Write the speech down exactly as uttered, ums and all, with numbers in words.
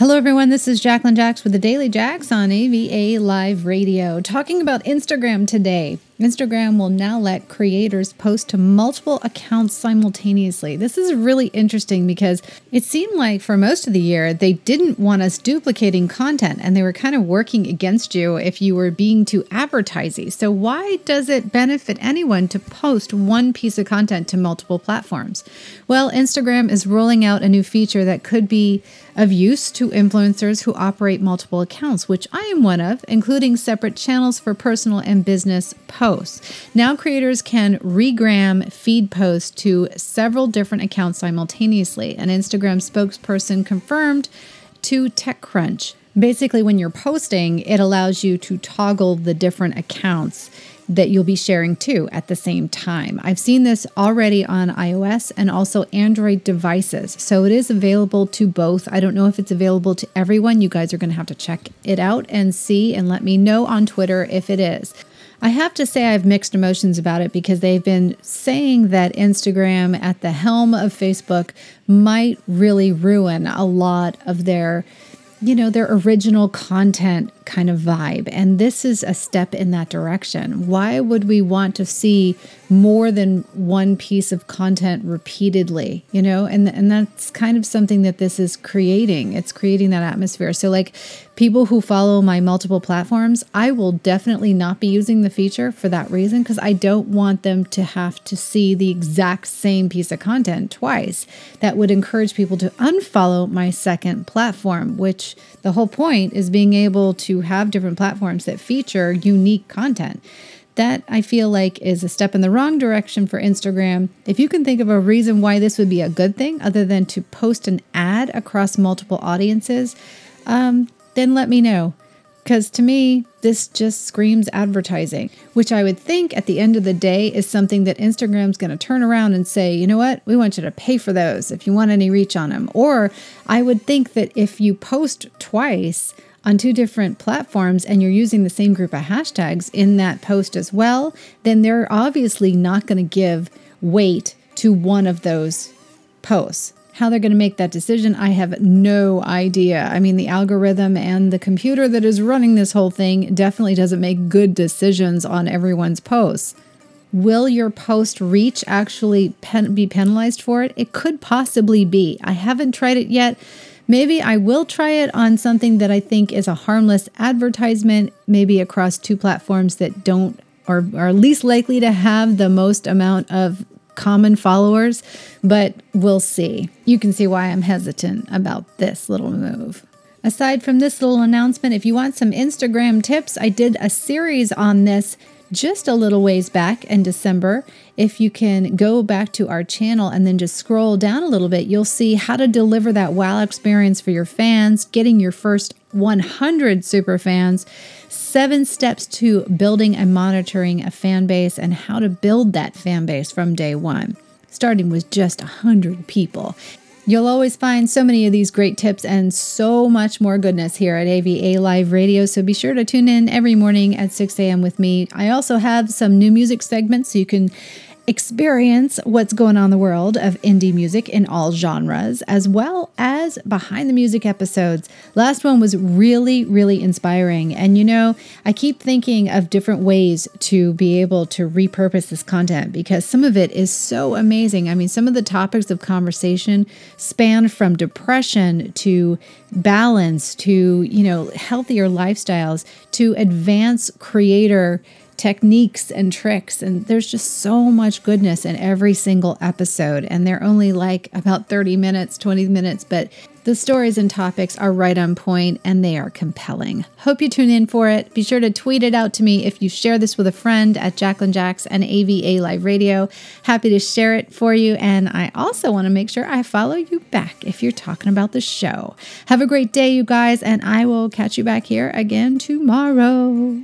Hello, everyone. This is Jacqueline Jaxx with the Daily Jaxx on A V A Live Radio, talking about Instagram today. Instagram will now let creators post to multiple accounts simultaneously. This is really interesting because it seemed like for most of the year, they didn't want us duplicating content and they were kind of working against you if you were being too advertising. So why does it benefit anyone to post one piece of content to multiple platforms? Well, Instagram is rolling out a new feature that could be of use to influencers who operate multiple accounts, which I am one of, including separate channels for personal and business posts. Now creators can regram feed posts to several different accounts simultaneously. An Instagram spokesperson confirmed to TechCrunch. Basically, when you're posting, it allows you to toggle the different accounts that you'll be sharing to at the same time. I've seen this already on iOS and also Android devices. So it is available to both. I don't know if it's available to everyone. You guys are going to have to check it out and see and let me know on Twitter if it is. I have to say I have mixed emotions about it because they've been saying that Instagram at the helm of Facebook might really ruin a lot of their, you know, their original content kind of vibe. And this is a step in that direction. Why would we want to see more than one piece of content repeatedly, you know? And, and that's kind of something that this is creating. It's creating that atmosphere. So like people who follow my multiple platforms, I will definitely not be using the feature for that reason because I don't want them to have to see the exact same piece of content twice. That would encourage people to unfollow my second platform, which the whole point is being able to have different platforms that feature unique content. That I feel like is a step in the wrong direction for Instagram. If you can think of a reason why this would be a good thing other than to post an ad across multiple audiences, um, then let me know. Because to me, this just screams advertising, which I would think at the end of the day is something that Instagram's going to turn around and say, you know what, we want you to pay for those if you want any reach on them. Or I would think that if you post twice on two different platforms and you're using the same group of hashtags in that post as well, then they're obviously not going to give weight to one of those posts. How they're going to make that decision, I have no idea. I mean, the algorithm and the computer that is running this whole thing definitely doesn't make good decisions on everyone's posts. Will your post reach actually pen- be penalized for it? It could possibly be. I haven't tried it yet. Maybe I will try it on something that I think is a harmless advertisement, maybe across two platforms that don't or are least likely to have the most amount of common followers, but we'll see. You can see why I'm hesitant about this little move. Aside from this little announcement, if you want some Instagram tips, I did a series on this just a little ways back in December. If you can go back to our channel and then just scroll down a little bit, you'll see how to deliver that wow experience for your fans, getting your first one hundred super fans, seven steps to building and monitoring a fan base, and how to build that fan base from day one, starting with just one hundred people. You'll always find so many of these great tips and so much more goodness here at A V A Live Radio, so be sure to tune in every morning at six a.m. with me. I also have some new music segments so you can experience what's going on in the world of indie music in all genres, as well as behind the music episodes. Last one was really, really inspiring. And you know, I keep thinking of different ways to be able to repurpose this content because some of it is so amazing. I mean, some of the topics of conversation span from depression to balance to, you know, healthier lifestyles to advanced creator techniques and tricks, and there's just so much goodness in every single episode, and they're only like about thirty minutes, twenty minutes, but the stories and topics are right on point and they are compelling. Hope you tune in for it. Be sure to tweet it out to me if you share this with a friend at Jacqueline Jaxx and A V A Live Radio. Happy to share it for you, and I also want to make sure I follow you back if you're talking about the show. Have a great day, you guys, and I will catch you back here again tomorrow.